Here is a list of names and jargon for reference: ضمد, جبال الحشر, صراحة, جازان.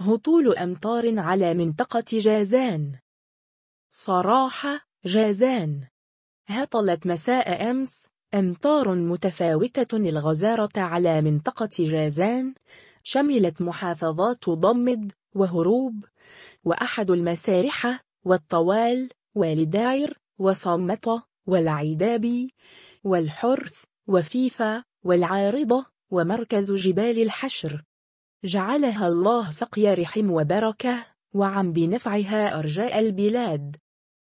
هطول أمطار على منطقة جازان. صراحة، جازان هطلت مساء أمس أمطار متفاوتة الغزارة على منطقة جازان، شملت محافظات ضمد وهروب وأحد المسارحة والطوال والداير وصمتة والعيدابي والحرث وفيفا والعارضة ومركز جبال الحشر. جعلها الله سقي رحم وبركة وعم بنفعها أرجاء البلاد.